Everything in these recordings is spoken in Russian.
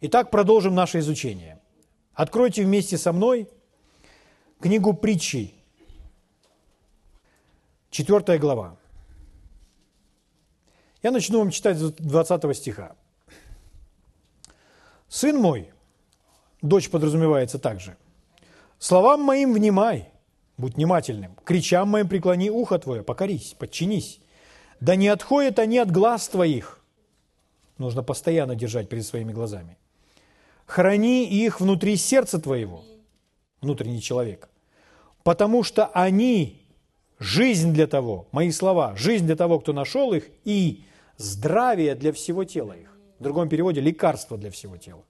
Итак, продолжим наше изучение. Откройте вместе со мной книгу Притчи, 4 глава. Я начну вам читать с 20 стиха. «Сын мой», дочь подразумевается также, «словам моим внимай, будь внимательным, к речам моим преклони ухо твое, покорись, подчинись, да не отходят они от глаз твоих». Нужно постоянно держать перед своими глазами. «Храни их внутри сердца твоего», внутренний человек, «потому что они жизнь для того», мои слова, «жизнь для того, кто нашел их, и здравие для всего тела их». В другом переводе – лекарство для всего тела.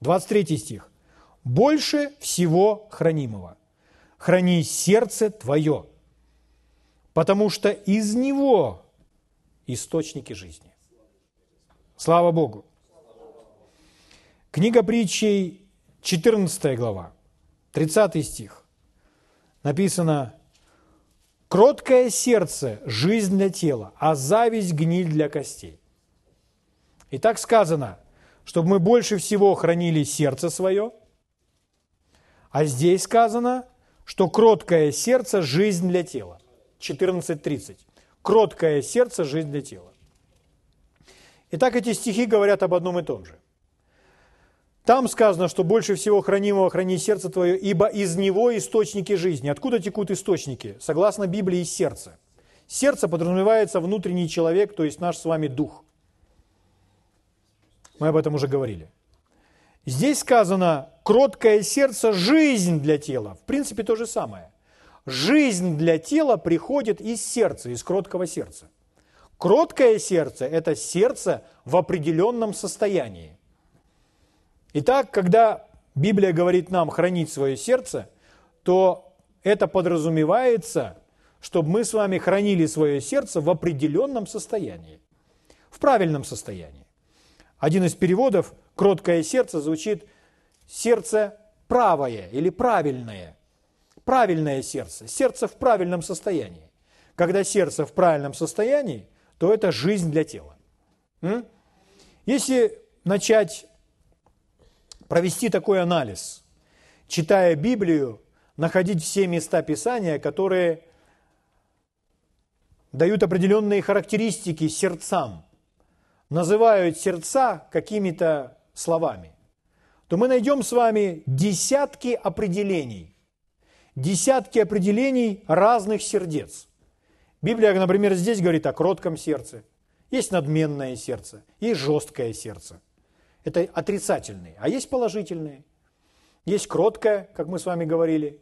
23 стих. «Больше всего хранимого храни сердце твое, потому что из него источники жизни». Слава Богу! Книга Притчей, 14 глава, 30 стих. Написано: «Кроткое сердце – жизнь для тела, а зависть – гниль для костей». И так сказано, чтобы мы больше всего хранили сердце свое, а здесь сказано, что кроткое сердце – жизнь для тела. 14:30. Кроткое сердце – жизнь для тела. Итак, эти стихи говорят об одном и том же. Там сказано, что больше всего хранимого храни сердце твое, ибо из него источники жизни. Откуда текут источники? Согласно Библии, из сердца. Сердце подразумевается внутренний человек, то есть наш с вами дух. Мы об этом уже говорили. Здесь сказано: кроткое сердце – жизнь для тела. В принципе, то же самое. Жизнь для тела приходит из сердца, из кроткого сердца. Кроткое сердце – это сердце в определенном состоянии. Итак, когда Библия говорит нам хранить свое сердце, то это подразумевается, чтобы мы с вами хранили свое сердце в определенном состоянии, в правильном состоянии. Один из переводов «кроткое сердце» звучит «сердце правое» или «правильное». Правильное сердце, сердце в правильном состоянии. Когда сердце в правильном состоянии, то это жизнь для тела. Если начать провести такой анализ, читая Библию, находить все места Писания, которые дают определенные характеристики сердцам, называют сердца какими-то словами, то мы найдем с вами десятки определений разных сердец. Библия, например, здесь говорит о кротком сердце. Есть надменное сердце, есть жесткое сердце. Это отрицательные, а есть положительные. Есть кроткое, как мы с вами говорили.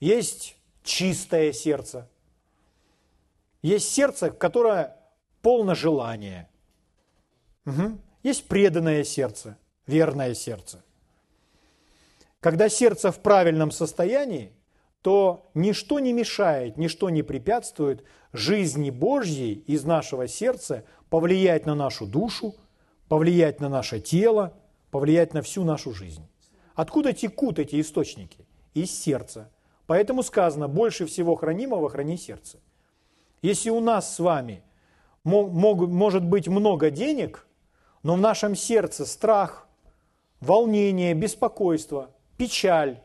Есть чистое сердце. Есть сердце, которое полно желания. Есть преданное сердце, верное сердце. Когда сердце в правильном состоянии, то ничто не мешает, ничто не препятствует жизни Божьей из нашего сердца повлиять на нашу душу, повлиять на наше тело, повлиять на всю нашу жизнь. Откуда текут эти источники? Из сердца. Поэтому сказано: больше всего хранимого храни сердце. Если у нас с вами может быть много денег, но в нашем сердце страх, волнение, беспокойство, печаль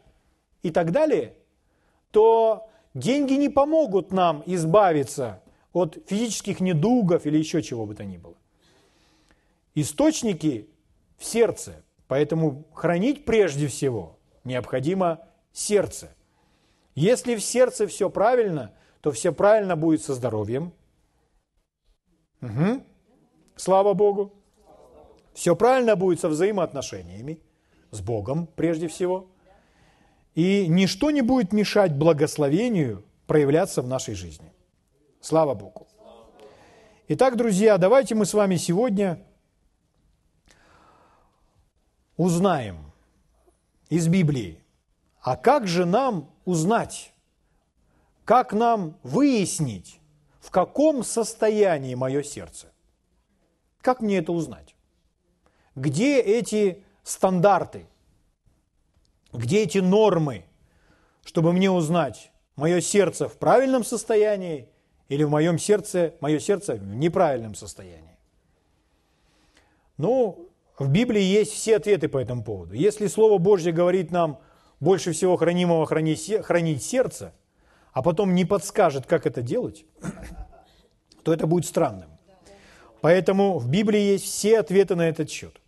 и так далее, то деньги не помогут нам избавиться от физических недугов или еще чего бы то ни было. Источники в сердце, поэтому хранить прежде всего необходимо сердце. Если в сердце все правильно, то все правильно будет со здоровьем. Слава Богу! Все правильно будет со взаимоотношениями, с Богом прежде всего. И ничто не будет мешать благословению проявляться в нашей жизни. Слава Богу! Итак, друзья, давайте мы с вами сегодня узнаем из Библии, а как же нам узнать, как нам выяснить, в каком состоянии мое сердце? Как мне это узнать? Где эти стандарты? Где эти нормы, чтобы мне узнать, мое сердце в правильном состоянии или мое сердце в неправильном состоянии? в Библии есть все ответы по этому поводу. Если Слово Божье говорит нам, больше всего хранимого хранить сердце, а потом не подскажет, как это делать, то это будет странным. Поэтому в Библии есть все ответы на этот счет.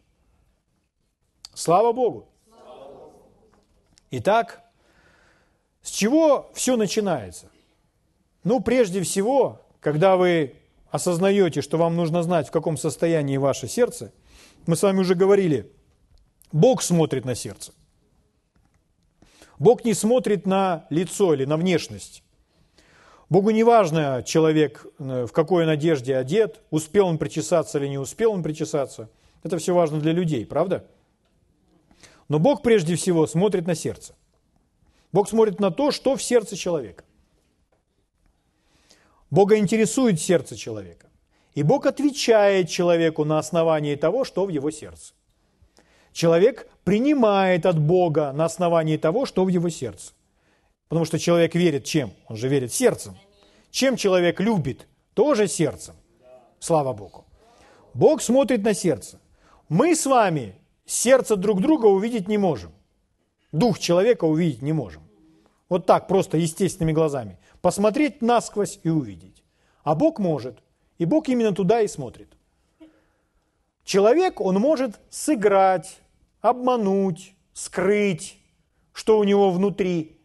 Слава Богу! Итак, с чего все начинается? Ну, прежде всего, когда вы осознаете, что вам нужно знать, в каком состоянии ваше сердце, мы с вами уже говорили, Бог смотрит на сердце. Бог не смотрит на лицо или на внешность. Богу не важно, человек в какой одежде одет, успел он причесаться или не успел он причесаться. Это все важно для людей, правда? Но Бог прежде всего смотрит на сердце. Бог смотрит на то, что в сердце человека. Бога интересует сердце человека. И Бог отвечает человеку на основании того, что в его сердце. Человек принимает от Бога на основании того, что в его сердце. Потому что человек верит чем? Он же верит сердцем. Чем человек любит? Тоже сердцем. Слава Богу. Бог смотрит на сердце. Мы с вами сердце друг друга увидеть не можем. Дух человека увидеть не можем. Вот так, просто естественными глазами. Посмотреть насквозь и увидеть. А Бог может. И Бог именно туда и смотрит. Человек, он может сыграть, обмануть, скрыть, что у него внутри,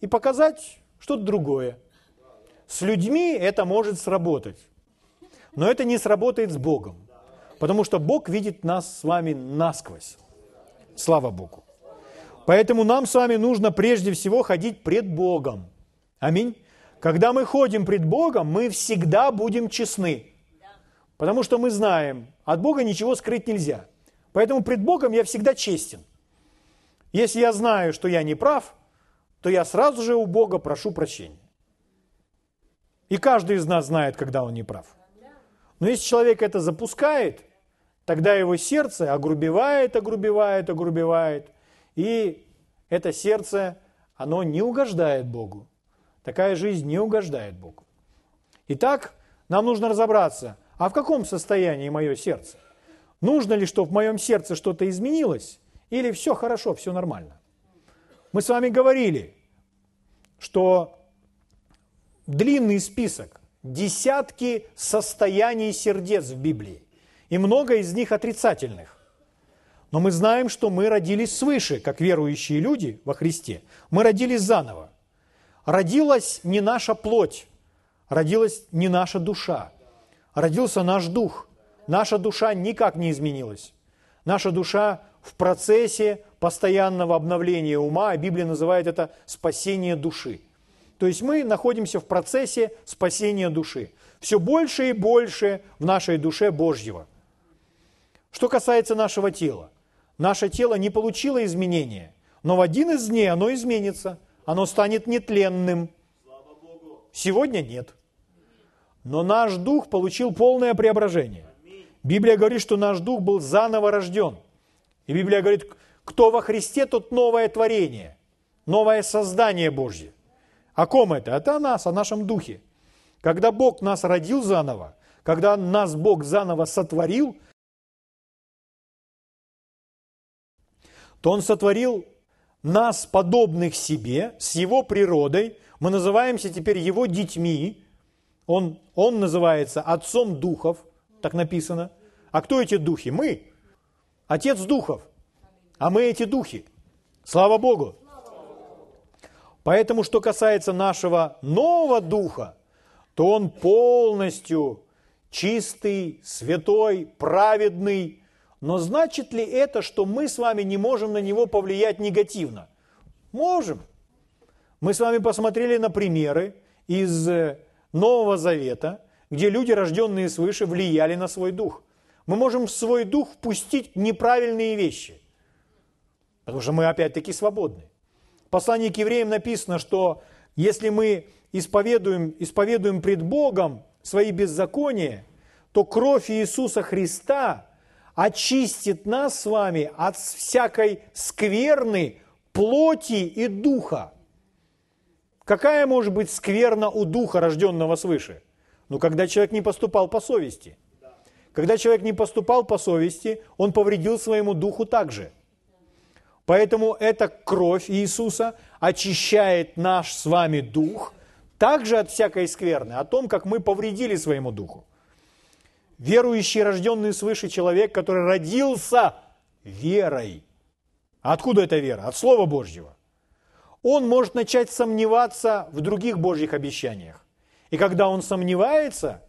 и показать что-то другое. С людьми это может сработать. Но это не сработает с Богом. Потому что Бог видит нас с вами насквозь. Слава Богу. Поэтому нам с вами нужно прежде всего ходить пред Богом. Аминь. Когда мы ходим пред Богом, мы всегда будем честны. Потому что мы знаем, от Бога ничего скрыть нельзя. Поэтому пред Богом я всегда честен. Если я знаю, что я не прав, то я сразу же у Бога прошу прощения. И каждый из нас знает, когда он не прав. Но если человек это запускает, тогда его сердце огрубевает. И это сердце, оно не угождает Богу. Такая жизнь не угождает Богу. Итак, нам нужно разобраться, а в каком состоянии мое сердце? Нужно ли, чтобы в моем сердце что-то изменилось? Или все хорошо, все нормально? Мы с вами говорили, что длинный список, десятки состояний сердец в Библии. И много из них отрицательных. Но мы знаем, что мы родились свыше, как верующие люди во Христе. Мы родились заново. Родилась не наша плоть, родилась не наша душа. Родился наш дух. Наша душа никак не изменилась. Наша душа в процессе постоянного обновления ума, а Библия называет это спасение души. То есть мы находимся в процессе спасения души. Все больше и больше в нашей душе Божьего. Что касается нашего тела. Наше тело не получило изменения, но в один из дней оно изменится. Оно станет нетленным. Сегодня нет. Но наш дух получил полное преображение. Библия говорит, что наш дух был заново рожден. И Библия говорит, кто во Христе, тот новое творение, новое создание Божье. О ком это? Это о нас, о нашем духе. Когда Бог нас родил заново, когда нас Бог заново сотворил, то Он сотворил нас, подобных себе, с Его природой. Мы называемся теперь Его детьми. Он называется Отцом Духов, так написано. А кто эти духи? Мы. Отец Духов. А мы эти духи. Слава Богу. Поэтому, что касается нашего нового духа, то он полностью чистый, святой, праведный. Но значит ли это, что мы с вами не можем на него повлиять негативно? Можем. Мы с вами посмотрели на примеры из Нового Завета, где люди, рожденные свыше, влияли на свой дух. Мы можем в свой дух впустить неправильные вещи, потому что мы опять-таки свободны. В послании к евреям написано, что если мы исповедуем пред Богом свои беззакония, то кровь Иисуса Христа очистит нас с вами от всякой скверны плоти и духа. Какая может быть скверна у духа, рожденного свыше? Ну, когда человек не поступал по совести. Когда человек не поступал по совести, он повредил своему духу также. Поэтому эта кровь Иисуса очищает наш с вами дух также от всякой скверны, о том, как мы повредили своему духу. Верующий, рожденный свыше человек, который родился верой. А откуда эта вера? От Слова Божьего. Он может начать сомневаться в других Божьих обещаниях. И когда он сомневается,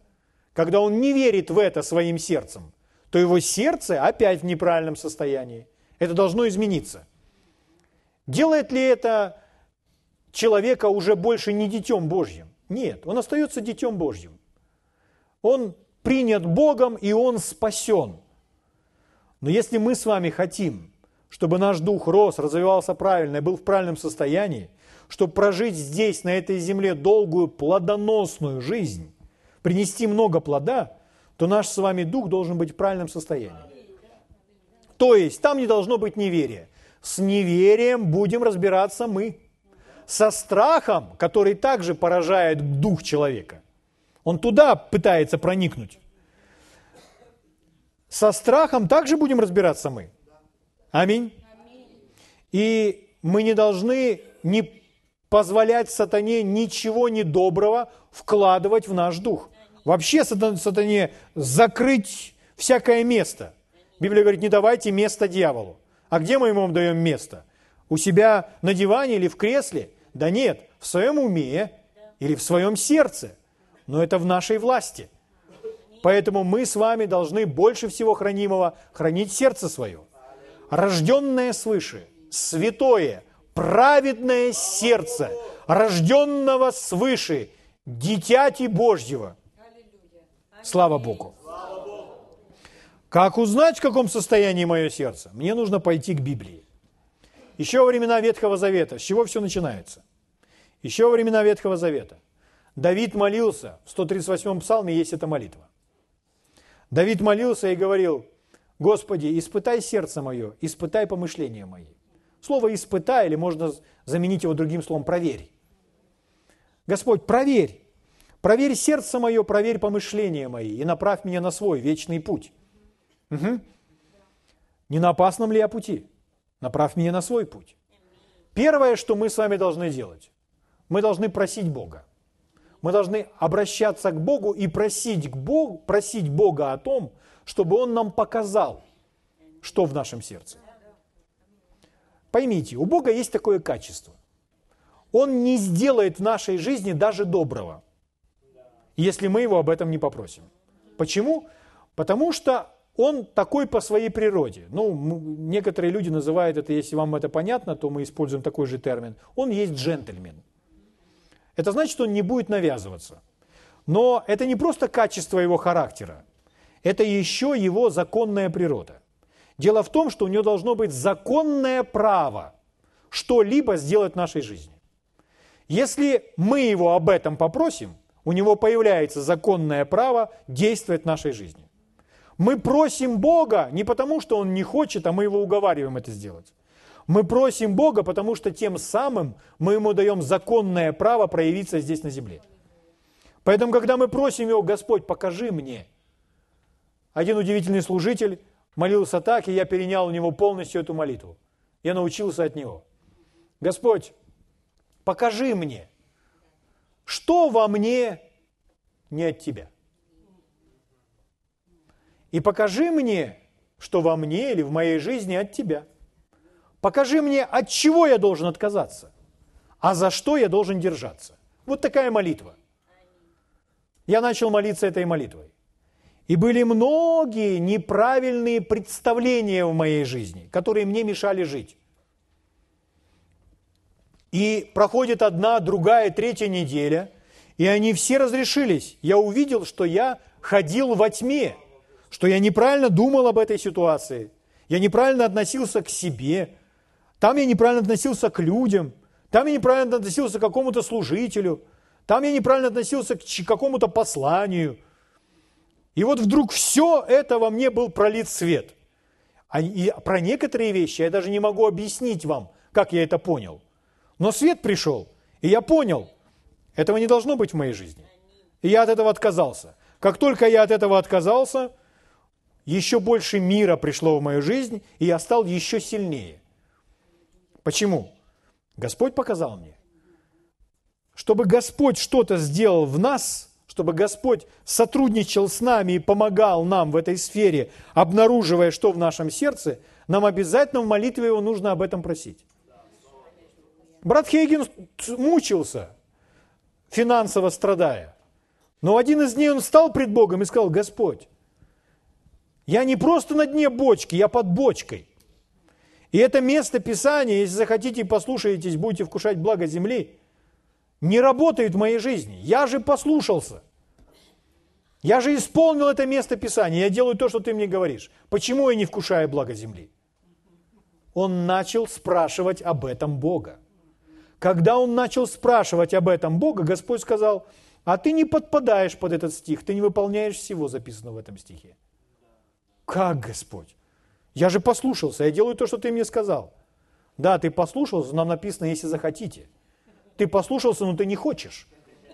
когда он не верит в это своим сердцем, то его сердце опять в неправильном состоянии. Это должно измениться. Делает ли это человека уже больше не дитем Божьим? Нет, он остается дитем Божьим. Он принят Богом, и он спасен. Но если мы с вами хотим, чтобы наш дух рос, развивался правильно и был в правильном состоянии, чтобы прожить здесь, на этой земле, долгую, плодоносную жизнь, принести много плода, то наш с вами дух должен быть в правильном состоянии. То есть там не должно быть неверия. С неверием будем разбираться мы. Со страхом, который также поражает дух человека. Он туда пытается проникнуть. Со страхом также будем разбираться мы. Аминь. И мы не должны не позволять сатане ничего недоброго вкладывать в наш дух. Вообще сатане закрыть всякое место. Библия говорит, не давайте место дьяволу. А где мы ему даем место? У себя на диване или в кресле? Да нет, в своем уме или в своем сердце. Но это в нашей власти. Поэтому мы с вами должны больше всего хранимого хранить сердце свое. Рожденное свыше, святое, праведное сердце, рожденного свыше, дитяти Божьего. Слава Богу! Как узнать, в каком состоянии мое сердце? Мне нужно пойти к Библии. Еще во времена Ветхого Завета. С чего все начинается? Еще во времена Ветхого Завета. Давид молился, в 138-м псалме есть эта молитва. Давид молился и говорил: «Господи, испытай сердце мое, испытай помышления мои». Слово «испытай» или можно заменить его другим словом «проверь». «Господь, проверь! Проверь сердце мое, проверь помышления мои и направь меня на свой вечный путь». Угу. Не на опасном ли я пути? Направь меня на свой путь. Первое, что мы с вами должны делать, мы должны просить Бога. Мы должны обращаться к Богу и просить Бога о том, чтобы Он нам показал, что в нашем сердце. Поймите, у Бога есть такое качество. Он не сделает в нашей жизни даже доброго, если мы Его об этом не попросим. Почему? Потому что Он такой по своей природе. Некоторые люди называют это, если вам это понятно, то мы используем такой же термин. Он есть джентльмен. Это значит, что он не будет навязываться. Но это не просто качество его характера, это еще его законная природа. Дело в том, что у него должно быть законное право что-либо сделать в нашей жизни. Если мы его об этом попросим, у него появляется законное право действовать в нашей жизни. Мы просим Бога не потому, что он не хочет, а мы его уговариваем это сделать. Мы просим Бога, потому что тем самым мы Ему даем законное право проявиться здесь на земле. Поэтому, когда мы просим Его: «Господь, покажи мне». Один удивительный служитель молился так, и я перенял у него полностью эту молитву. Я научился от него. «Господь, покажи мне, что во мне не от Тебя. И покажи мне, что во мне или в моей жизни от Тебя. Покажи мне, от чего я должен отказаться, а за что я должен держаться». Вот такая молитва. Я начал молиться этой молитвой. И были многие неправильные представления в моей жизни, которые мне мешали жить. И проходит одна, другая, третья неделя, и они все разрешились. Я увидел, что я ходил во тьме, что я неправильно думал об этой ситуации, я неправильно относился к себе, там я неправильно относился к людям, там я неправильно относился к какому-то служителю, там я неправильно относился к какому-то посланию. И вот вдруг все это во мне был пролит свет. И про некоторые вещи я даже не могу объяснить вам, как я это понял. Но свет пришел, и я понял, этого не должно быть в моей жизни. И я от этого отказался. Как только я от этого отказался, еще больше мира пришло в мою жизнь, и я стал еще сильнее. Почему? Господь показал мне. Чтобы Господь что-то сделал в нас, чтобы Господь сотрудничал с нами и помогал нам в этой сфере, обнаруживая, что в нашем сердце, нам обязательно в молитве Его нужно об этом просить. Брат Хейген мучился, финансово страдая. Но в один из дней он встал пред Богом и сказал: Господь, я не просто на дне бочки, я под бочкой. И это место Писания, если захотите и послушаетесь, будете вкушать благо земли, не работает в моей жизни. Я же послушался. Я же исполнил это место Писания. Я делаю то, что ты мне говоришь. Почему я не вкушаю благо земли? Он начал спрашивать об этом Бога. Когда он начал спрашивать об этом Бога, Господь сказал: а ты не подпадаешь под этот стих, ты не выполняешь всего записанного в этом стихе. Как, Господь? Я же послушался, я делаю то, что ты мне сказал. Да, ты послушался, нам написано, если захотите. Ты послушался, но ты не хочешь.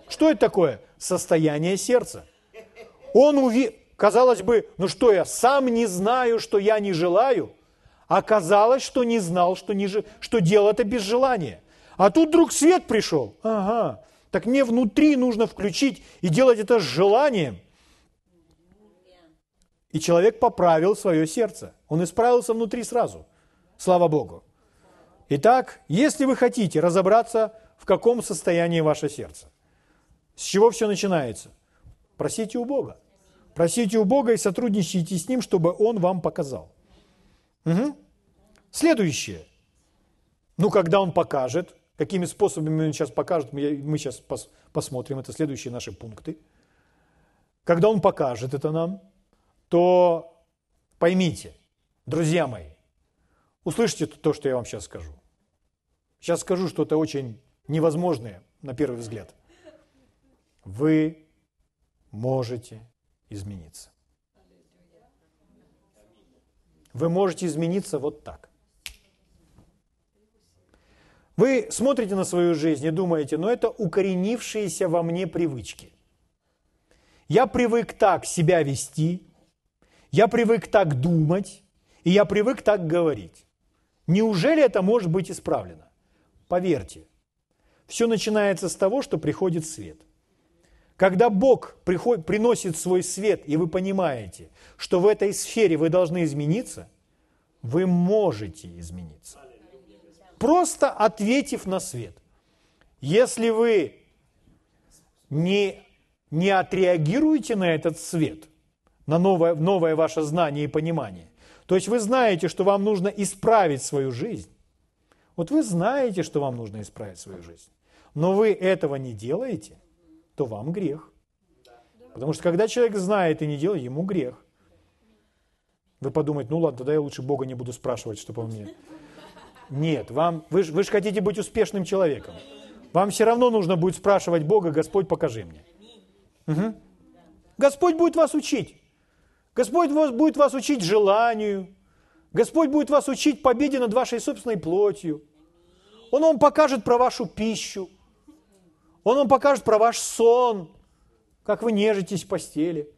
Что это такое? Состояние сердца. Казалось бы, ну что я, сам не знаю, что я не желаю? Оказалось, что не знал, что дело-то без желания. А тут вдруг свет пришел. Ага, так мне внутри нужно включить и делать это с желанием. И человек поправил свое сердце. Он исправился внутри сразу. Слава Богу. Итак, если вы хотите разобраться, в каком состоянии ваше сердце, с чего все начинается, просите у Бога. Просите у Бога и сотрудничайте с Ним, чтобы Он вам показал. Угу. Следующее. Ну, когда Он покажет, какими способами Он сейчас покажет, мы сейчас посмотрим, это следующие наши пункты. Когда Он покажет это нам, то поймите, друзья мои, услышите то, что я вам сейчас скажу. Сейчас скажу что-то очень невозможное на первый взгляд. Вы можете измениться. Вы можете измениться вот так. Вы смотрите на свою жизнь и думаете: ну это укоренившиеся во мне привычки. Я привык так себя вести, я привык так думать, и я привык так говорить. Неужели это может быть исправлено? Поверьте. Все начинается с того, что приходит свет. Когда Бог приносит свой свет, и вы понимаете, что в этой сфере вы должны измениться, вы можете измениться. Просто ответив на свет. Если вы не отреагируете на этот свет, на новое ваше знание и понимание, то есть вы знаете, что вам нужно исправить свою жизнь. Вот вы знаете, что вам нужно исправить свою жизнь. Но вы этого не делаете, то вам грех. Потому что когда человек знает и не делает, ему грех. Вы подумаете: ну ладно, тогда я лучше Бога не буду спрашивать, чтобы он мне... Нет, вы же хотите быть успешным человеком. Вам все равно нужно будет спрашивать Бога: Господь, покажи мне. Угу. Господь будет вас учить. Господь будет вас учить желанию. Господь будет вас учить победе над вашей собственной плотью. Он вам покажет про вашу пищу. Он вам покажет про ваш сон, как вы нежитесь в постели.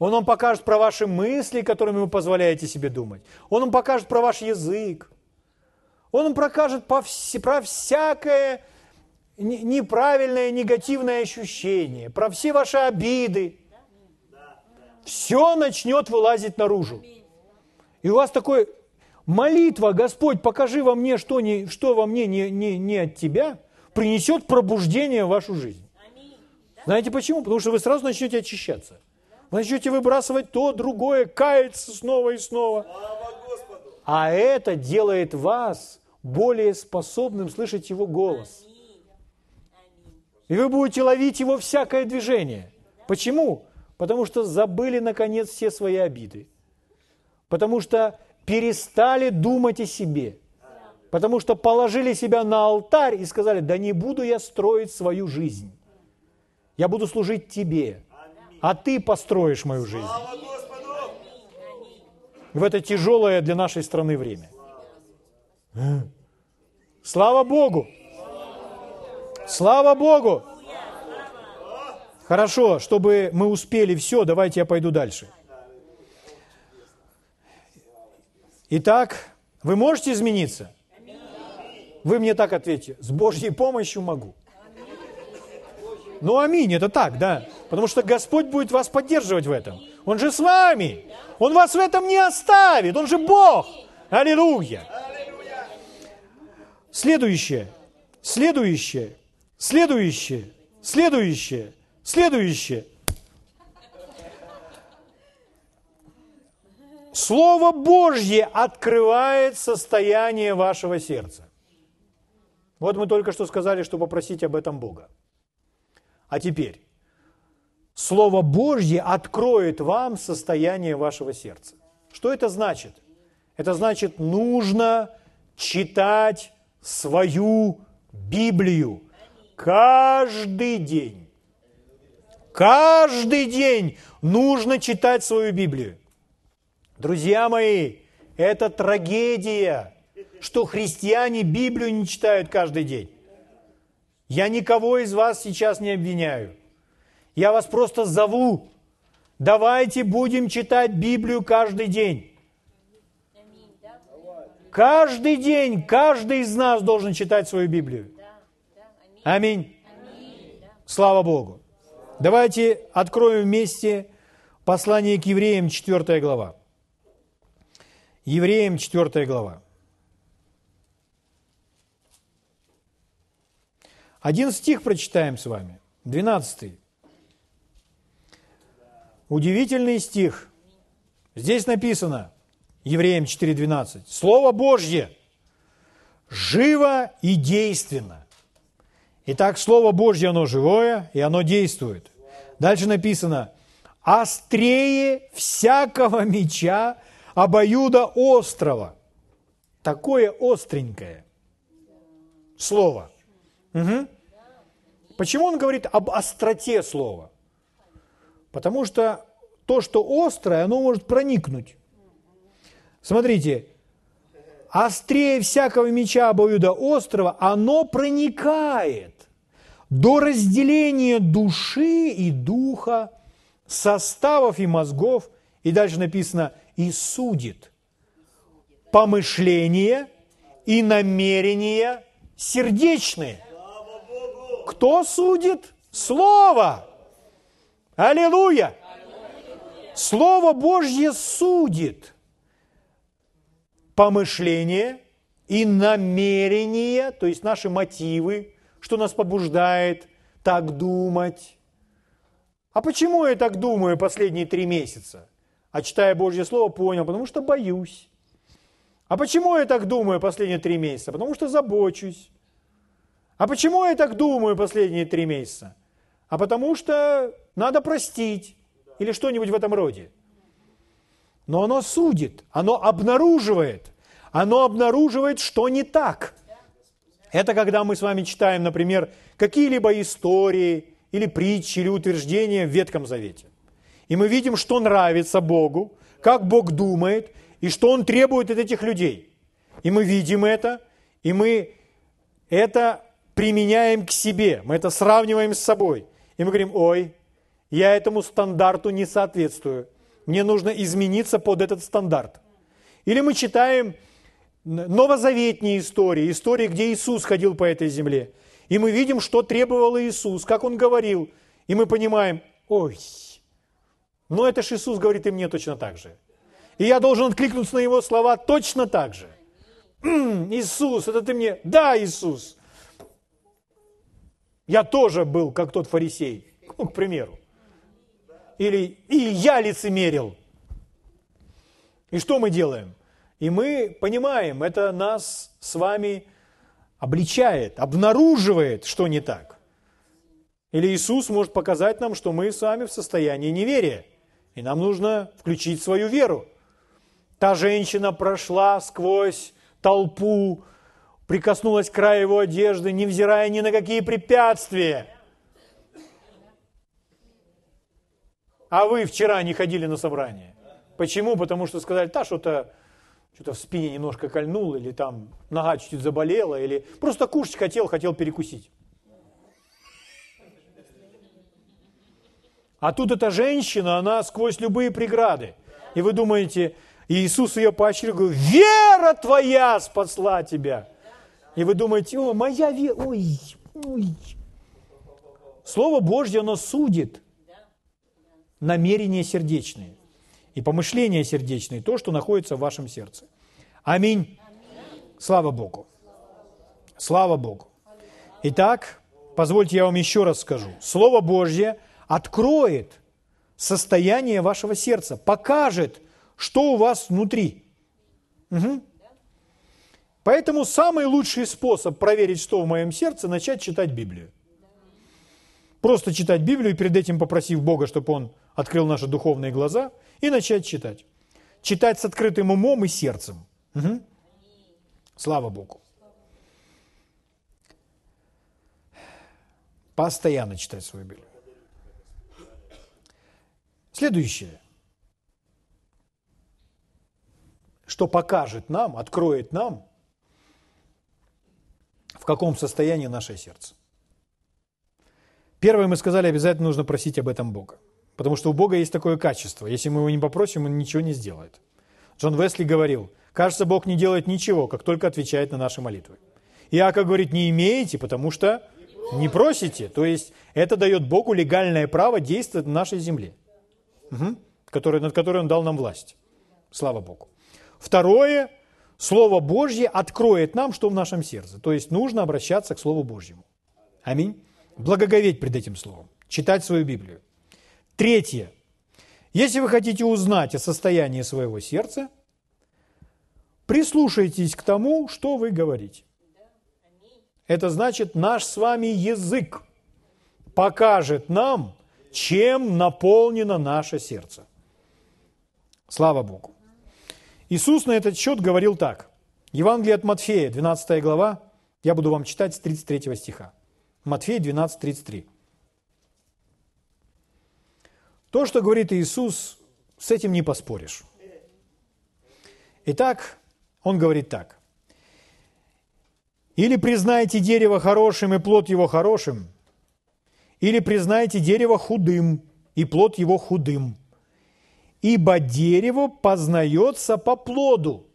Он вам покажет про ваши мысли, которыми вы позволяете себе думать. Он вам покажет про ваш язык. Он вам покажет про всякое неправильное, негативное ощущение, про все ваши обиды. Все начнет вылазить наружу. И у вас такой молитва: Господь, покажи во мне, что во мне не от Тебя, принесет пробуждение в вашу жизнь. Знаете почему? Потому что вы сразу начнете очищаться. Вы начнете выбрасывать то, другое, каяться снова и снова. А это делает вас более способным слышать Его голос. И вы будете ловить Его всякое движение. Почему? Потому что забыли, наконец, все свои обиды. Потому что перестали думать о себе. Потому что положили себя на алтарь и сказали: да не буду я строить свою жизнь. Я буду служить Тебе, а Ты построишь мою жизнь. В это тяжелое для нашей страны время. Слава Богу! Слава Богу! Хорошо, чтобы мы успели все, давайте я пойду дальше. Итак, вы можете измениться? Вы мне так ответьте: с Божьей помощью могу. Ну, аминь, это так, да. Потому что Господь будет вас поддерживать в этом. Он же с вами. Он вас в этом не оставит. Он же Бог. Аллилуйя. Следующее. Слово Божье открывает состояние вашего сердца. Вот мы только что сказали, что попросить об этом Бога. А теперь, Слово Божье откроет вам состояние вашего сердца. Что это значит? Это значит, нужно читать свою Библию каждый день. Каждый день нужно читать свою Библию. Друзья мои, это трагедия, что христиане Библию не читают каждый день. Я никого из вас сейчас не обвиняю. Я вас просто зову. Давайте будем читать Библию каждый день. Каждый день, каждый из нас должен читать свою Библию. Аминь. Слава Богу. Давайте откроем вместе послание к Евреям, 4 глава. Евреям, 4 глава. 1 стих прочитаем с вами, 12. Удивительный стих. Здесь написано, Евреям 4:12, Слово Божье живо и действенно. Итак, Слово Божье, оно живое, и оно действует. Дальше написано, острее всякого меча, обоюда острого. Такое остренькое слово. Угу. Почему он говорит об остроте слова? Потому что то, что острое, оно может проникнуть. Смотрите, острее всякого меча обоюда острого, оно проникает до разделения души и духа, составов и мозгов, и дальше написано, и судит помышления и намерения сердечные. Кто судит? Слово! Аллилуйя! Слово Божье судит помышление и намерение, то есть наши мотивы, что нас побуждает так думать. А почему я так думаю последние 3 месяца? А читая Божье Слово, понял, потому что боюсь. А почему я так думаю последние 3 месяца? Потому что забочусь. А почему я так думаю последние 3 месяца? А потому что надо простить или что-нибудь в этом роде. Но оно судит, оно обнаруживает, что не так. Это когда мы с вами читаем, например, какие-либо истории или притчи, или утверждения в Ветхом Завете. И мы видим, что нравится Богу, как Бог думает, и что Он требует от этих людей. И мы видим это, и мы это применяем к себе, мы это сравниваем с собой. И мы говорим, ой, я этому стандарту не соответствую. Мне нужно измениться под этот стандарт. Или мы читаем новозаветные истории, истории, где Иисус ходил по этой земле. И мы видим, что требовал Иисус, как Он говорил. И мы понимаем, ой, но это ж Иисус говорит и мне точно так же. И я должен откликнуться на Его слова точно так же. Иисус, это ты мне... Да, Иисус. Я тоже был, как тот фарисей, ну, к примеру. Или и я лицемерил. И что мы делаем? И мы понимаем, это нас с вами обличает, обнаруживает, что не так. Или Иисус может показать нам, что мы с вами в состоянии неверия. И нам нужно включить свою веру. Та женщина прошла сквозь толпу, прикоснулась к краю его одежды, невзирая ни на какие препятствия. А вы вчера не ходили на собрание. Почему? Потому что сказали, да, что-то в спине немножко кольнуло, или там нога чуть-чуть заболела, или просто кушать хотел перекусить. А тут эта женщина, она сквозь любые преграды. И вы думаете, Иисус ее поощрил, говорит, вера твоя спасла тебя. И вы думаете, о, моя вера, ой, ой. Слово Божье, оно судит намерения сердечные и помышления сердечные, то, что находится в вашем сердце. Аминь. Слава Богу. Слава Богу. Итак, позвольте я вам еще раз скажу. Слово Божье откроет состояние вашего сердца, покажет, что у вас внутри. Угу. Поэтому самый лучший способ проверить, что в моем сердце, начать читать Библию. Просто читать Библию, перед этим попросив Бога, чтобы Он открыл наши духовные глаза, и начать читать. Читать с открытым умом и сердцем. Угу. Слава Богу. Постоянно читать свою Библию. Следующее, что покажет нам, откроет нам, в каком состоянии наше сердце. Первое, мы сказали, обязательно нужно просить об этом Бога. Потому что у Бога есть такое качество. Если мы его не попросим, он ничего не сделает. Джон Уэсли говорил, кажется, Бог не делает ничего, как только отвечает на наши молитвы. Иаков говорит, не имеете, потому что не просите. То есть это дает Богу легальное право действовать на нашей земле, над которой он дал нам власть. Слава Богу. Второе, Слово Божье откроет нам, что в нашем сердце. То есть нужно обращаться к Слову Божьему. Аминь. Благоговеть пред этим Словом, читать свою Библию. Третье, если вы хотите узнать о состоянии своего сердца, прислушайтесь к тому, что вы говорите. Это значит, наш с вами язык покажет нам, чем наполнено наше сердце. Слава Богу. Иисус на этот счет говорил так. Евангелие от Матфея, 12 глава, я буду вам читать с 33 стиха. Матфея 12:33. То, что говорит Иисус, с этим не поспоришь. Итак, Он говорит так. «Или признайте дерево хорошим и плод его хорошим, или признайте дерево худым и плод его худым, ибо дерево познается по плоду».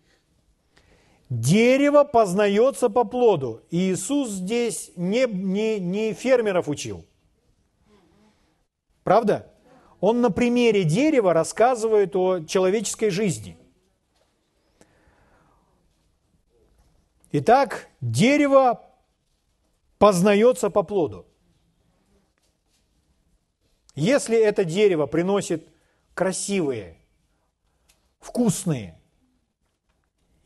Дерево познается по плоду. И Иисус здесь не фермеров учил. Правда? Он на примере дерева рассказывает о человеческой жизни. Итак, дерево познается по плоду. Если это дерево приносит красивые, вкусные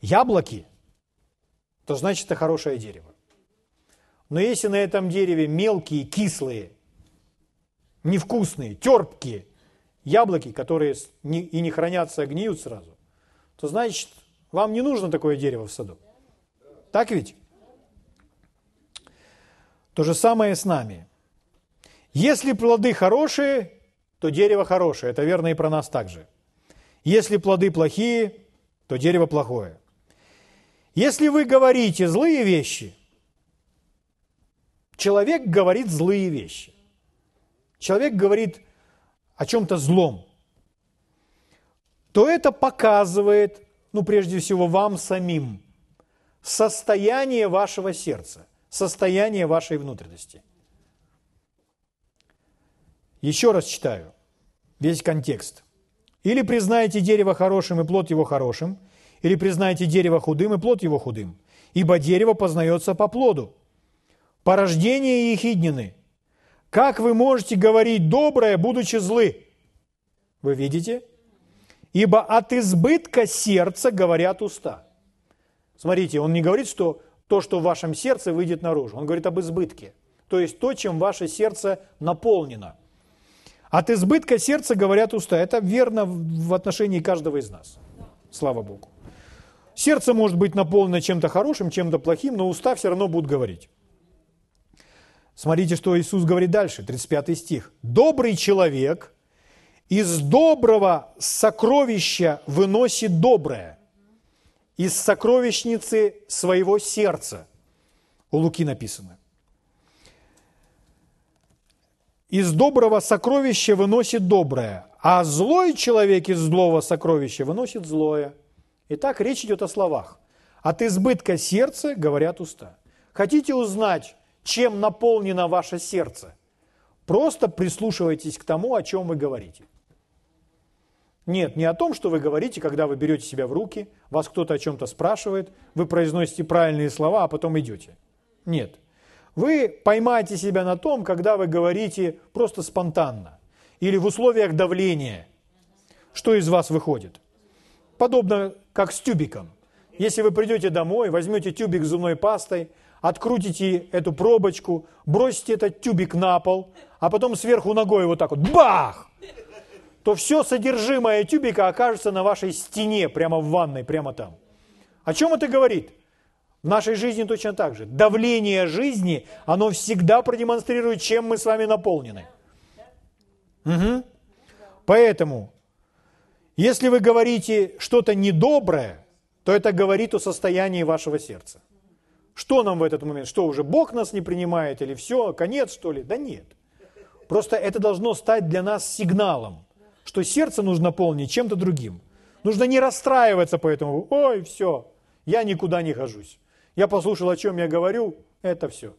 яблоки, то значит, это хорошее дерево. Но если на этом дереве мелкие, кислые, невкусные, терпкие яблоки, которые и не хранятся, а гниют сразу, то значит, вам не нужно такое дерево в саду. Так ведь? То же самое с нами. Если плоды хорошие, то дерево хорошее. Это верно и про нас также. Если плоды плохие, то дерево плохое. Если вы говорите злые вещи, человек говорит злые вещи. Человек говорит о чем-то злом. То это показывает, прежде всего, вам самим состояние вашего сердца, состояние вашей внутренности. Еще раз читаю весь контекст. «Или признайте дерево хорошим и плод его хорошим, или признайте дерево худым и плод его худым, ибо дерево познается по плоду. Порождение ехиднины. Как вы можете говорить доброе, будучи злы?» Вы видите? «Ибо от избытка сердца говорят уста». Смотрите, он не говорит, что то, что в вашем сердце, выйдет наружу. Он говорит об избытке. То есть то, чем ваше сердце наполнено. «От избытка сердца говорят уста». Это верно в отношении каждого из нас. Слава Богу. Сердце может быть наполнено чем-то хорошим, чем-то плохим, но уста все равно будут говорить. Смотрите, что Иисус говорит дальше, 35 стих. «Добрый человек из доброго сокровища выносит доброе, из сокровищницы своего сердца». У Луки написано. из доброго сокровища выносит доброе, а злой человек из злого сокровища выносит злое. Итак, речь идет о словах. От избытка сердца говорят уста. Хотите узнать, чем наполнено ваше сердце? Просто прислушивайтесь к тому, о чем вы говорите. Нет, не о том, что вы говорите, когда вы берете себя в руки, вас кто-то о чем-то спрашивает, вы произносите правильные слова, а потом идете. Нет. Вы поймаете себя на том, когда вы говорите просто спонтанно или в условиях давления, что из вас выходит. Подобно как с тюбиком. Если вы придете домой, возьмете тюбик с зубной пастой, открутите эту пробочку, бросите этот тюбик на пол, а потом сверху ногой вот так вот бах! То все содержимое тюбика окажется на вашей стене, прямо в ванной, прямо там. О чем это говорит? В нашей жизни точно так же. Давление жизни, оно всегда продемонстрирует, чем мы с вами наполнены. Угу. Поэтому, если вы говорите что-то недоброе, то это говорит о состоянии вашего сердца. Что нам в этот момент? Что, уже Бог нас не принимает или все, конец что ли? Да нет. Просто это должно стать для нас сигналом, что сердце нужно полнить чем-то другим. Нужно не расстраиваться по этому. Ой, все, я никуда не хожусь. Я послушал, о чем я говорю, это все.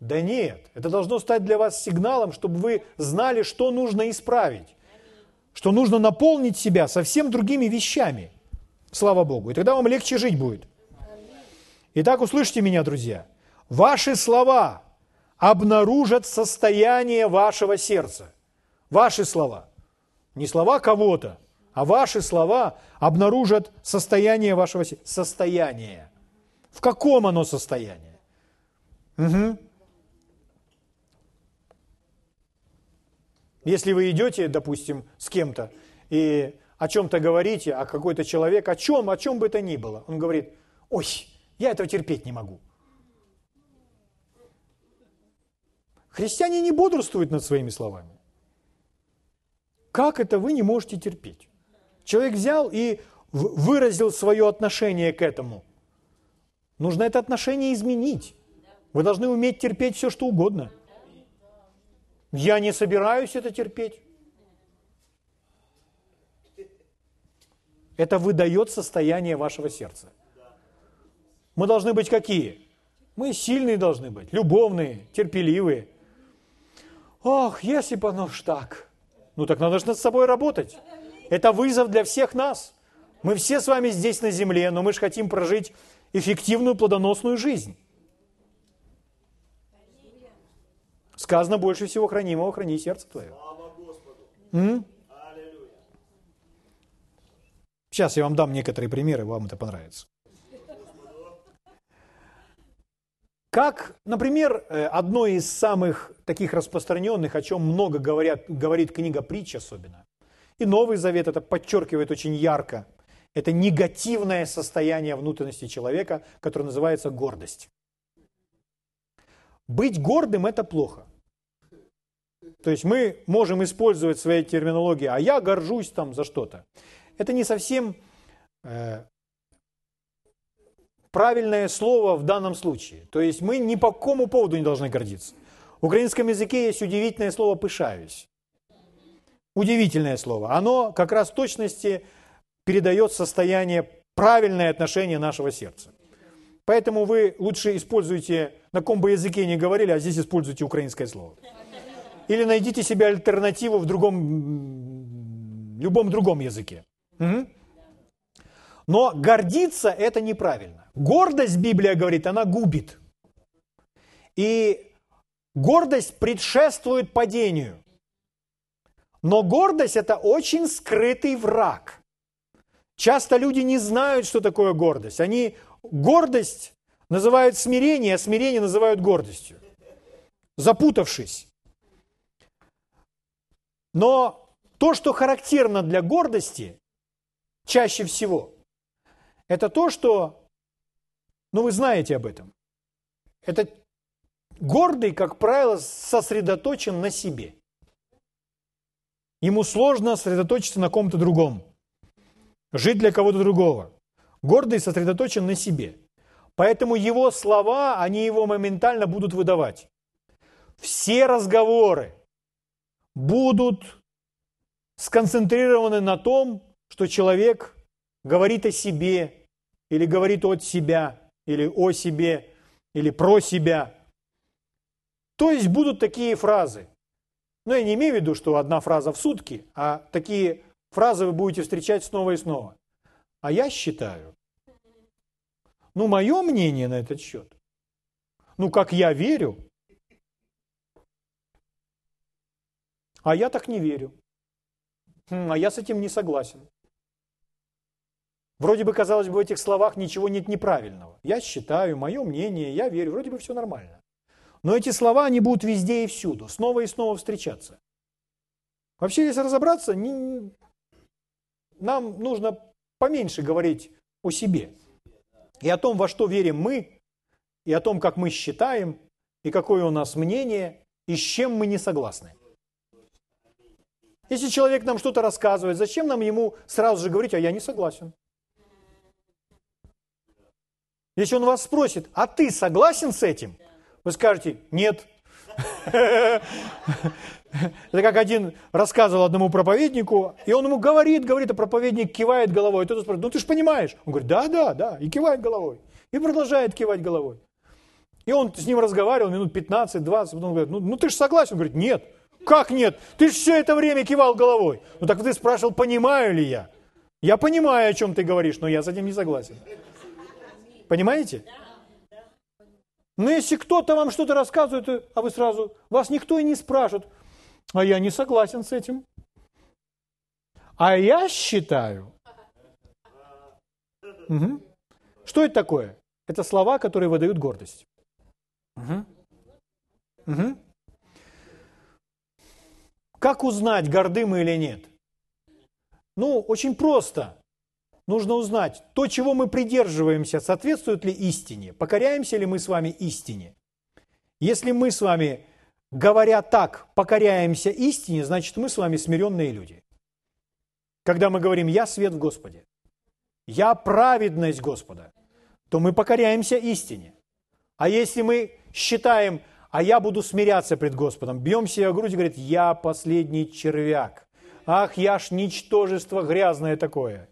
Да нет, это должно стать для вас сигналом, чтобы вы знали, что нужно исправить. Что нужно наполнить себя совсем другими вещами. Слава Богу. И тогда вам легче жить будет. Итак, услышьте меня, друзья. Ваши слова обнаружат состояние вашего сердца. Ваши слова. Не слова кого-то, а ваши слова обнаружат состояние вашего сердца. Состояние. В каком оно состоянии? Угу. Если вы идете, допустим, с кем-то и о чем-то говорите, а какой-то человек, о чем бы это ни было, он говорит, ой, я этого терпеть не могу. Христиане не бодрствуют над своими словами. Как это вы не можете терпеть? Человек взял и выразил свое отношение к этому. Нужно это отношение изменить. Вы должны уметь терпеть все, что угодно. Я не собираюсь это терпеть. Это выдает состояние вашего сердца. Мы должны быть какие? Мы сильные должны быть, любовные, терпеливые. Ох, если бы оно ж так... Ну так надо же над собой работать. Это вызов для всех нас. Мы все с вами здесь на земле, но мы же хотим прожить эффективную, плодоносную жизнь. Сказано, больше всего хранимого храни сердце твое. Сейчас я вам дам некоторые примеры, вам это понравится. Как, например, одно из самых таких распространенных, о чем много говорит книга Притч особенно, и Новый Завет это подчеркивает очень ярко, это негативное состояние внутренности человека, которое называется гордость. Быть гордым – это плохо. То есть мы можем использовать свои терминологии, а я горжусь там за что-то. Это не совсем правильное слово в данном случае. То есть мы ни по какому поводу не должны гордиться. В украинском языке есть удивительное слово «пышаюсь». Удивительное слово. Оно как раз в точности передает состояние, правильное отношение нашего сердца. Поэтому вы лучше используйте, на ком бы языке ни говорили, а здесь используйте украинское слово. Или найдите себе альтернативу в любом другом языке. Угу. Но гордиться это неправильно. Гордость, Библия говорит, она губит. И гордость предшествует падению. Но гордость это очень скрытый враг. Часто люди не знают, что такое гордость. Они гордость называют смирение, а смирение называют гордостью. Запутавшись. Но то, что характерно для гордости, чаще всего, это то, что, ну вы знаете об этом, это гордый, как правило, сосредоточен на себе. Ему сложно сосредоточиться на ком-то другом, жить для кого-то другого. Гордый сосредоточен на себе. Поэтому его слова, они его моментально будут выдавать. все разговоры будут сконцентрированы на том, что человек говорит о себе, или говорит от себя, или о себе, или про себя. То есть будут такие фразы. Но я не имею в виду, что одна фраза в сутки, а такие фразы вы будете встречать снова и снова. А я считаю. Ну, мое мнение на этот счет. Ну, как я верю. А я так не верю. А я с этим не согласен. Вроде бы, казалось бы, в этих словах ничего нет неправильного. Я считаю, мое мнение, я верю. Вроде бы все нормально. Но эти слова, они будут везде и всюду. Снова и снова встречаться. Вообще, если разобраться, нам нужно поменьше говорить о себе. И о том, во что верим мы, и о том, как мы считаем, и какое у нас мнение, и с чем мы не согласны. Если человек нам что-то рассказывает, зачем нам ему сразу же говорить, а я не согласен? Если он вас спросит, а ты согласен с этим? Вы скажете, нет. Это как один рассказывал одному проповеднику, и он ему говорит, а проповедник кивает головой. И тот спрашивает, ну ты же понимаешь? Он говорит, да, и кивает головой. И продолжает кивать головой. И он с ним разговаривал минут 15-20, потом говорит, ну ты же согласен? Он говорит, нет. Как нет? Ты же все это время кивал головой. Ну так ты спрашивал, понимаю ли я? Я понимаю, о чем ты говоришь, но я с этим не согласен. Понимаете? Но если кто-то вам что-то рассказывает, а вы сразу, вас никто и не спрашивает, а я не согласен с этим. А я считаю. Угу. Что это такое? Это слова, которые выдают гордость. Угу. Угу. Как узнать, горды мы или нет? Ну, очень просто. Нужно узнать, то, чего мы придерживаемся, соответствует ли истине? Покоряемся ли мы с вами истине? Если мы с вами, говоря так, покоряемся истине, значит, мы с вами смиренные люди. Когда мы говорим «Я свет в Господе», «Я праведность Господа», то мы покоряемся истине. А если мы считаем «А я буду смиряться пред Господом», бьем себя в грудь и говорит «Я последний червяк», «Ах, я ж ничтожество грязное такое».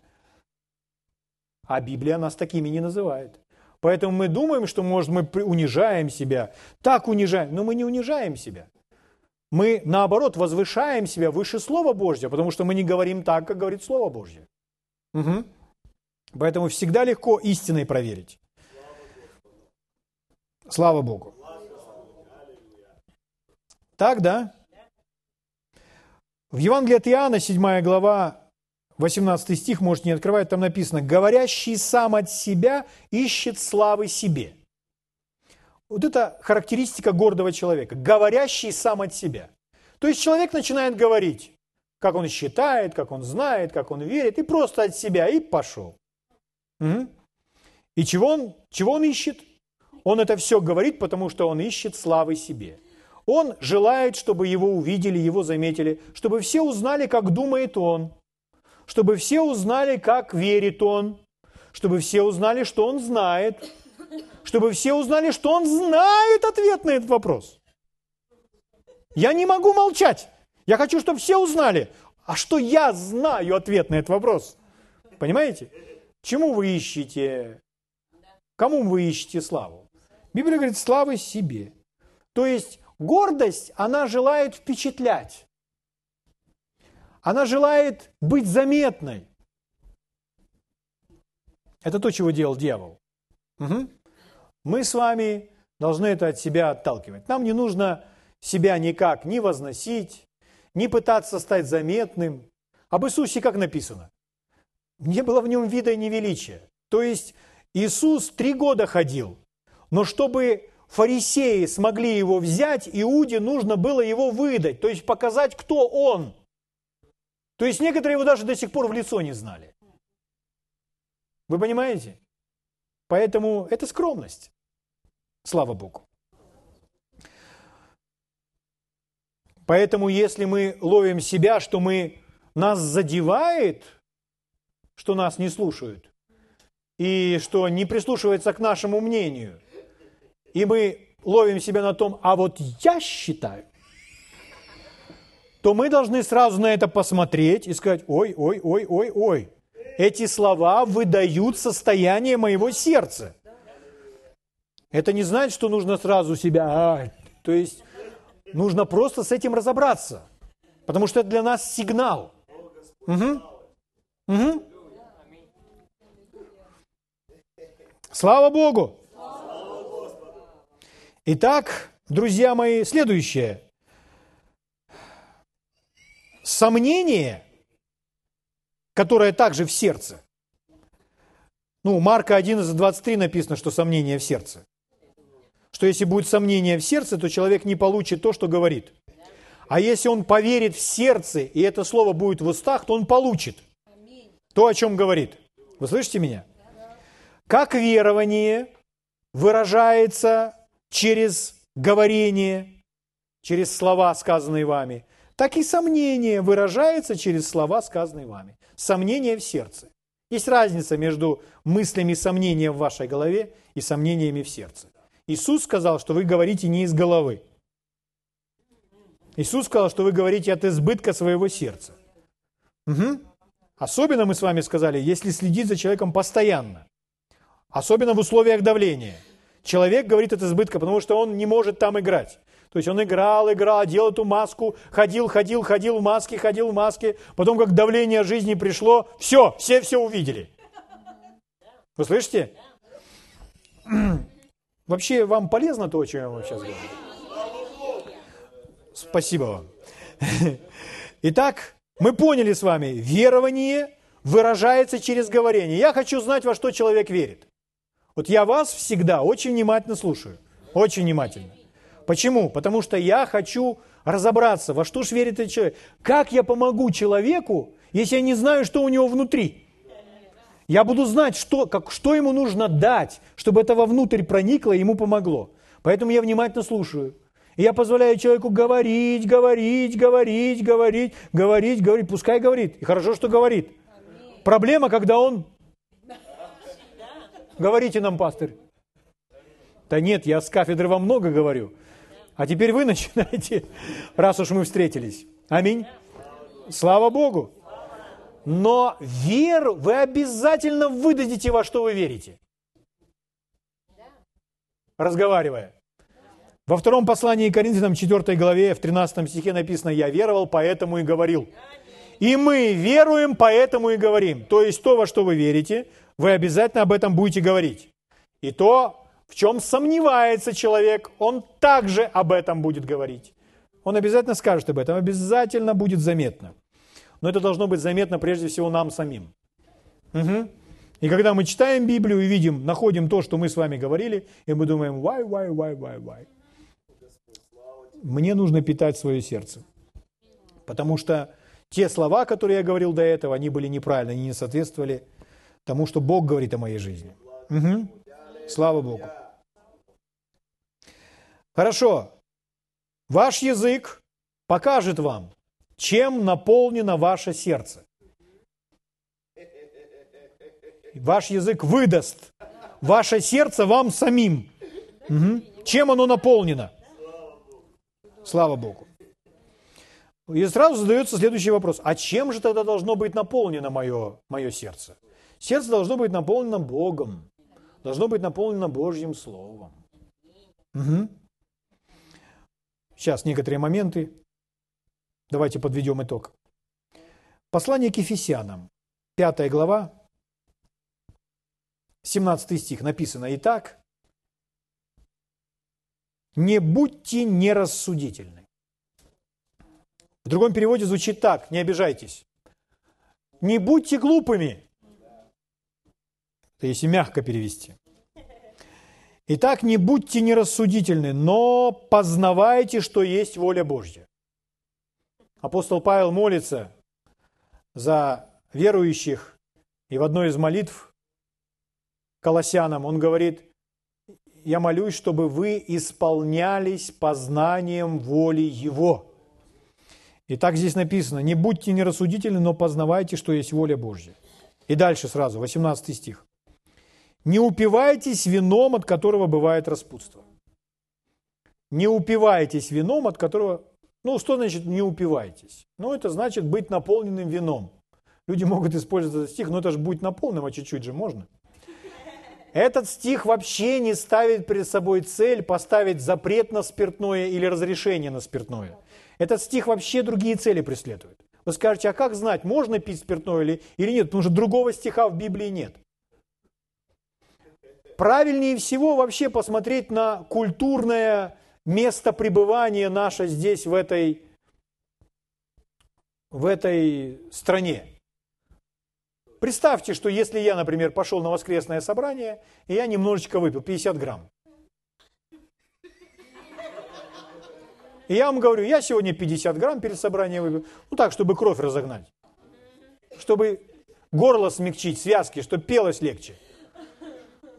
А Библия нас такими не называет. Поэтому мы думаем, что, может, мы унижаем себя, так унижаем, но мы не унижаем себя. Мы, наоборот, возвышаем себя выше Слова Божьего, потому что мы не говорим так, как говорит Слово Божье. Угу. Поэтому всегда легко истиной проверить. Слава Богу. Так, да? В Евангелии от Иоанна, 7 глава, 18 стих, может, не открывать, там написано, «Говорящий сам от себя ищет славы себе». Вот это характеристика гордого человека. Говорящий сам от себя. То есть человек начинает говорить, как он считает, как он знает, как он верит, и просто от себя, и пошел. Угу. И чего он ищет? Он это все говорит, потому что он ищет славы себе. Он желает, чтобы его увидели, его заметили, чтобы все узнали, как думает он, чтобы все узнали, как верит он, чтобы все узнали, что он знает, чтобы все узнали, что он знает ответ на этот вопрос. Я не могу молчать. Я хочу, чтобы все узнали, а что я знаю ответ на этот вопрос. Понимаете? Чему вы ищете? Кому вы ищете славу? Библия говорит, славы себе. То есть, гордость, она желает впечатлять. Она желает быть заметной. Это то, чего делал дьявол. Угу. Мы с вами должны это от себя отталкивать. Нам не нужно себя никак ни возносить, ни пытаться стать заметным. Об Иисусе как написано? Не было в нем вида и невеличия. То есть Иисус 3 года ходил, но чтобы фарисеи смогли его взять, Иуде нужно было его выдать, то есть показать, кто он. То есть некоторые его даже до сих пор в лицо не знали. Вы понимаете? Поэтому это скромность. Слава Богу. Поэтому если мы ловим себя, что нас задевает, что нас не слушают, и что не прислушивается к нашему мнению, и мы ловим себя на том, а вот я считаю, то мы должны сразу на это посмотреть и сказать, ой, эти слова выдают состояние моего сердца. Это не значит, что нужно сразу себя, то есть нужно просто с этим разобраться, потому что это для нас сигнал. Угу. Слава Богу! Итак, друзья мои, следующее. Сомнение, которое также в сердце. Марка 11:23 написано, что сомнение в сердце. Что если будет сомнение в сердце, то человек не получит то, что говорит. А если он поверит в сердце, и это слово будет в устах, то он получит то, о чем говорит. Вы слышите меня? Как верование выражается через говорение, через слова, сказанные вами, так и сомнение выражается через слова, сказанные вами. Сомнение в сердце. Есть разница между мыслями сомнения в вашей голове и сомнениями в сердце. Иисус сказал, что вы говорите не из головы. Иисус сказал, что вы говорите от избытка своего сердца. Угу. Особенно, мы с вами сказали, если следить за человеком постоянно. Особенно в условиях давления. Человек говорит от избытка, потому что он не может там играть. То есть он играл, делал эту маску, ходил в маске. Потом, как давление жизни пришло, все увидели. Вы слышите? Вообще, вам полезно то, о чем я вам сейчас говорю? Спасибо вам. Итак, мы поняли с вами, верование выражается через говорение. Я хочу знать, во что человек верит. Вот я вас всегда очень внимательно слушаю. Очень внимательно. Почему? Потому что я хочу разобраться, во что же верит этот человек. Как я помогу человеку, если я не знаю, что у него внутри? Я буду знать, что ему нужно дать, чтобы это вовнутрь проникло и ему помогло. Поэтому я внимательно слушаю. И я позволяю человеку говорить. Пускай говорит. И хорошо, что говорит. Проблема, когда он... Говорите нам, пастырь. Да нет, я с кафедры вам много говорю. А теперь вы начинаете, раз уж мы встретились. Аминь. Слава Богу. Но веру вы обязательно выдадите, во что вы верите. Разговаривая. Во втором послании к Коринфянам, 4 главе, в 13 стихе написано: «Я веровал, поэтому и говорил». И мы веруем, поэтому и говорим. То есть то, во что вы верите, вы обязательно об этом будете говорить. И то, в чем сомневается человек, он также об этом будет говорить. Он обязательно скажет об этом, обязательно будет заметно. Но это должно быть заметно прежде всего нам самим. Угу. И когда мы читаем Библию и видим, находим то, что мы с вами говорили, и мы думаем, why. Мне нужно питать свое сердце. Потому что те слова, которые я говорил до этого, они были неправильны, они не соответствовали тому, что Бог говорит о моей жизни. Угу. Слава Богу. Хорошо. Ваш язык покажет вам, чем наполнено ваше сердце. Ваш язык выдаст ваше сердце вам самим. Угу. Чем оно наполнено? Слава Богу. И сразу задается следующий вопрос. А чем же тогда должно быть наполнено мое сердце? Сердце должно быть наполнено Богом. Должно быть наполнено Божьим Словом. Угу. Сейчас некоторые моменты. Давайте подведем итог. Послание к Ефесянам, 5 глава, 17 стих. Написано: «Итак, не будьте нерассудительны». В другом переводе звучит так, не обижайтесь. «Не будьте глупыми». Это если мягко перевести. «Итак, не будьте нерассудительны, но познавайте, что есть воля Божья». Апостол Павел молится за верующих, и в одной из молитв Колоссянам он говорит: «Я молюсь, чтобы вы исполнялись познанием воли Его». И так здесь написано: «Не будьте нерассудительны, но познавайте, что есть воля Божья». И дальше сразу, 18 стих. «Не упивайтесь вином, от которого бывает распутство». Не упивайтесь вином, от которого... Ну, что значит не упивайтесь? Ну, это значит быть наполненным вином. Люди могут использовать этот стих, но это же будет наполненным, а чуть-чуть же можно. Этот стих вообще не ставит перед собой цель поставить запрет на спиртное или разрешение на спиртное. Этот стих вообще другие цели преследует. Вы скажете, а как знать, можно пить спиртное или нет? Потому что другого стиха в Библии нет. Правильнее всего вообще посмотреть на культурное место пребывания наше здесь, в этой стране. Представьте, что если я, например, пошел на воскресное собрание, и я немножечко выпил, 50 грамм. И я вам говорю, я сегодня 50 грамм перед собранием выпил, ну так, чтобы кровь разогнать, чтобы горло смягчить, связки, чтобы пелось легче.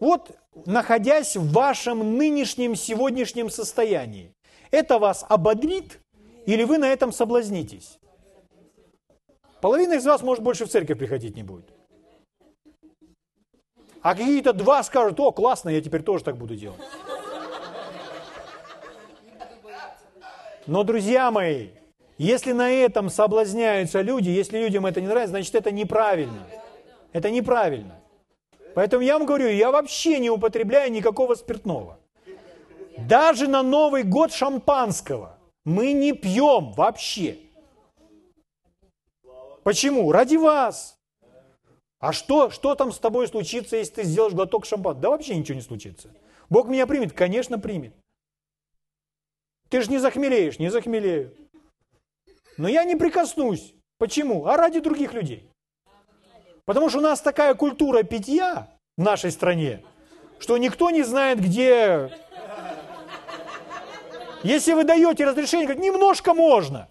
Вот, находясь в вашем нынешнем, сегодняшнем состоянии, это вас ободрит или вы на этом соблазнитесь? Половина из вас, может, больше в церковь приходить не будет. А какие-то два скажут, о, классно, я теперь тоже так буду делать. Но, друзья мои, если на этом соблазняются люди, если людям это не нравится, значит, это неправильно. Это неправильно. Поэтому я вам говорю, я вообще не употребляю никакого спиртного. Даже на Новый год шампанского мы не пьем вообще. Почему? Ради вас. А что там с тобой случится, если ты сделаешь глоток шампанского? Да вообще ничего не случится. Бог меня примет? Конечно, примет. Ты же не захмелеешь, не захмелею. Но я не прикоснусь. Почему? А ради других людей. Потому что у нас такая культура питья в нашей стране, что никто не знает, где... Если вы даете разрешение, говорит, немножко можно.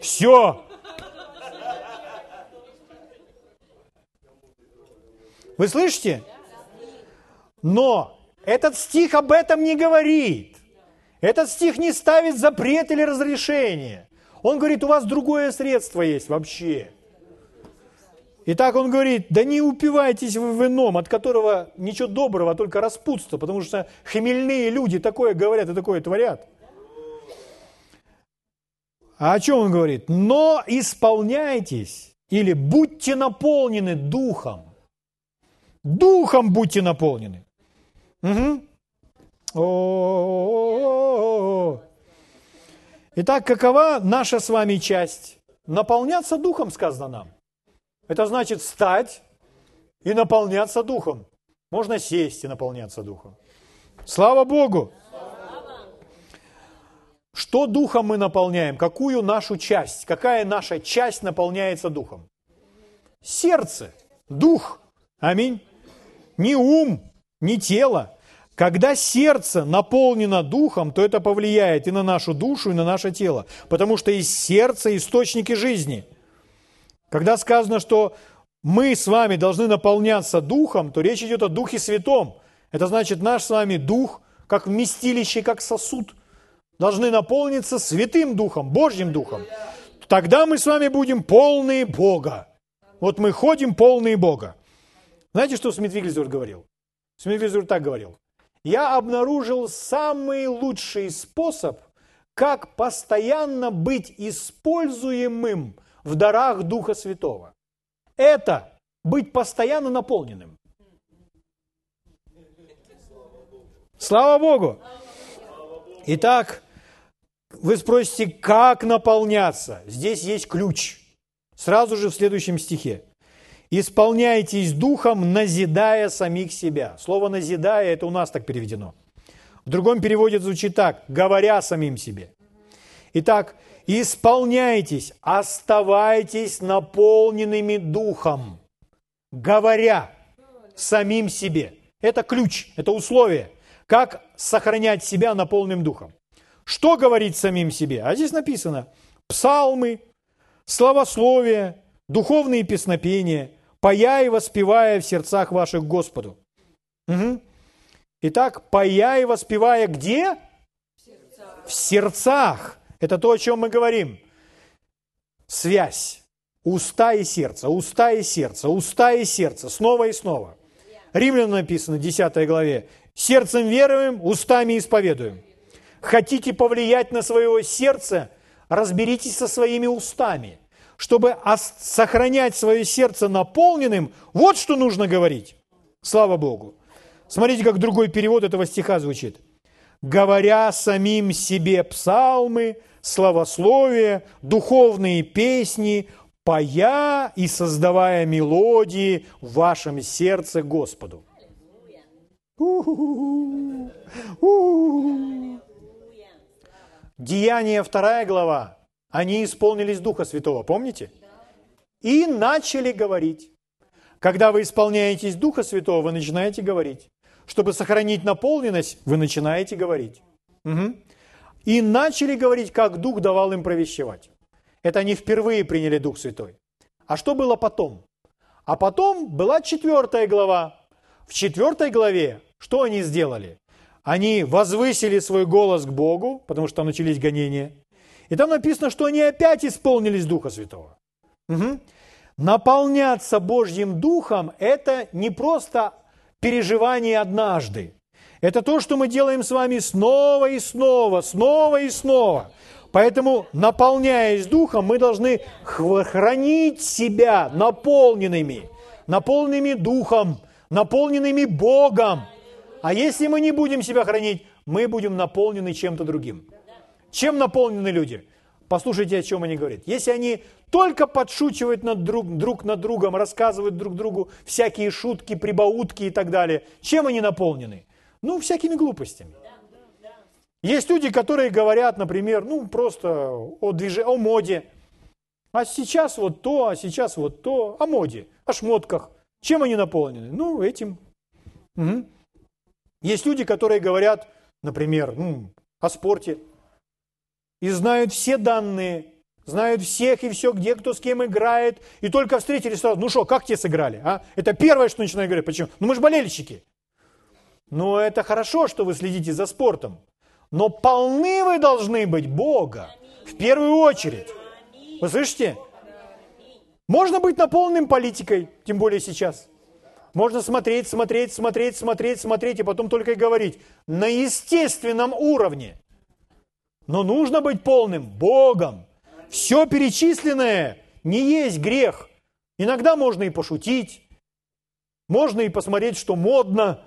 Все. Вы слышите? Но этот стих об этом не говорит. Этот стих не ставит запрет или разрешение. Он говорит, у вас другое средство есть вообще. Итак, он говорит, да не упивайтесь вы вином, от которого ничего доброго, а только распутство, потому что хмельные люди такое говорят и такое творят. А о чем он говорит? Но исполняйтесь или будьте наполнены духом. Духом будьте наполнены. Угу. О-о-о-о-о-о. Итак, какова наша с вами часть? Наполняться духом, сказано нам. Это значит встать и наполняться духом. Можно сесть и наполняться духом. Слава Богу! Что духом мы наполняем? Какую нашу часть? Какая наша часть наполняется духом? Сердце, дух. Аминь. Не ум, не тело. Когда сердце наполнено духом, то это повлияет и на нашу душу, и на наше тело. Потому что из сердца источники жизни. Когда сказано, что мы с вами должны наполняться Духом, то речь идет о Духе Святом. Это значит, наш с вами Дух, как вместилище, как сосуд, должны наполниться Святым Духом, Божьим Духом. Тогда мы с вами будем полные Бога. Вот мы ходим полные Бога. Знаете, что Смит Вигглсворт говорил? Смит Вигглсворт так говорил. Я обнаружил самый лучший способ, как постоянно быть используемым в дарах Духа Святого. Это быть постоянно наполненным. Слава Богу! Итак, вы спросите, как наполняться? Здесь есть ключ. Сразу же в следующем стихе. «Исполняйтесь Духом, назидая самих себя». Слово «назидая» это у нас так переведено. В другом переводе звучит так, «говоря самим себе». Итак, исполняйтесь, оставайтесь наполненными Духом, говоря самим себе. Это ключ, это условие. Как сохранять себя наполненным Духом? Что говорить самим себе? А здесь написано псалмы, славословия, духовные песнопения, поя и воспевая в сердцах ваших Господу. Угу. Итак, поя и воспевая где? В сердцах. Это то, о чем мы говорим. Связь. Уста и сердце, уста и сердце, уста и сердце. Снова и снова. Римлянам написано в 10 главе. Сердцем веруем, устами исповедуем. Хотите повлиять на свое сердце? Разберитесь со своими устами. Чтобы сохранять свое сердце наполненным, вот что нужно говорить. Слава Богу. Смотрите, как другой перевод этого стиха звучит. «Говоря самим себе псалмы, славословия, духовные песни, поя и создавая мелодии в вашем сердце Господу». Деяния 2 глава. Они исполнились Духа Святого, помните? И начали говорить. Когда вы исполняетесь Духа Святого, вы начинаете говорить. Чтобы сохранить наполненность, вы начинаете говорить. Угу. И начали говорить, как Дух давал им провещевать. Это они впервые приняли Дух Святой. А что было потом? А потом была 4 глава. В 4 главе что они сделали? Они возвысили свой голос к Богу, потому что там начались гонения. И там написано, что они опять исполнились Духа Святого. Угу. Наполняться Божьим Духом – это не просто переживание однажды. Это то, что мы делаем с вами снова и снова, снова и снова. Поэтому, наполняясь Духом, мы должны хранить себя наполненными Духом, наполненными Богом. А если мы не будем себя хранить, мы будем наполнены чем-то другим. Чем наполнены люди? Послушайте, о чем они говорят. Если они только подшучивают друг над другом, рассказывают друг другу всякие шутки, прибаутки и так далее, чем они наполнены? Всякими глупостями. Есть люди, которые говорят, например, просто о моде. А сейчас вот то, о моде, о шмотках. Чем они наполнены? Этим. Угу. Есть люди, которые говорят, например, о спорте. И знают все данные, знают всех и все, где кто с кем играет. И только встретились сразу, как тебе сыграли? А? Это первое, что начинаю говорить. Почему? Мы же болельщики. Это хорошо, что вы следите за спортом. Но полны вы должны быть Бога в первую очередь. Вы слышите? Можно быть наполненным политикой, тем более сейчас. Можно смотреть, и потом только и говорить. На естественном уровне. Но нужно быть полным Богом. Все перечисленное не есть грех. Иногда можно и пошутить, можно и посмотреть, что модно.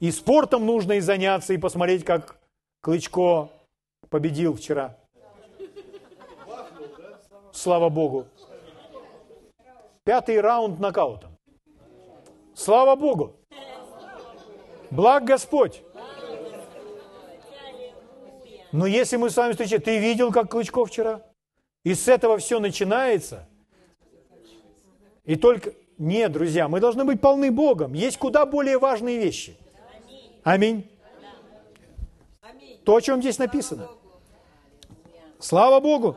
И спортом нужно и заняться, и посмотреть, как Клычко победил вчера. Слава Богу. 5-й раунд нокаутом. Слава Богу. Благ Господь. Но если мы с вами встречаемся, ты видел, как Клычко вчера? И с этого все начинается. И только... Нет, друзья, мы должны быть полны Богом. Есть куда более важные вещи. Аминь. То, о чем здесь написано. Слава Богу.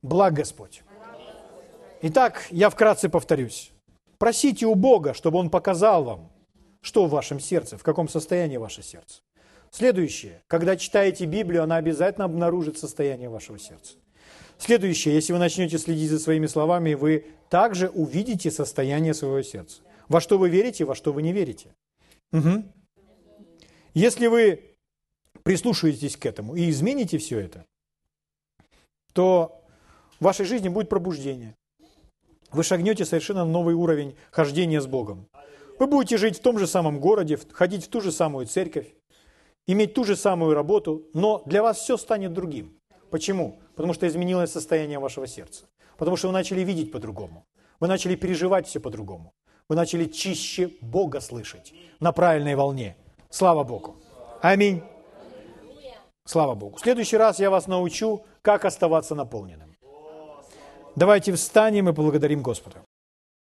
Благ Господь. Итак, я вкратце повторюсь. Просите у Бога, чтобы Он показал вам, что в вашем сердце, в каком состоянии ваше сердце. Следующее. Когда читаете Библию, она обязательно обнаружит состояние вашего сердца. Следующее. Если вы начнете следить за своими словами, вы также увидите состояние своего сердца. Во что вы верите, во что вы не верите. Угу. Если вы прислушаетесь к этому и измените все это, то в вашей жизни будет пробуждение. Вы шагнете совершенно новый уровень хождения с Богом. Вы будете жить в том же самом городе, ходить в ту же самую церковь, иметь ту же самую работу, но для вас все станет другим. Почему? Потому что изменилось состояние вашего сердца. Потому что вы начали видеть по-другому. Вы начали переживать все по-другому. Вы начали чище Бога слышать на правильной волне. Слава Богу. Аминь. Слава Богу. В следующий раз я вас научу, как оставаться наполненным. Давайте встанем и поблагодарим Господа.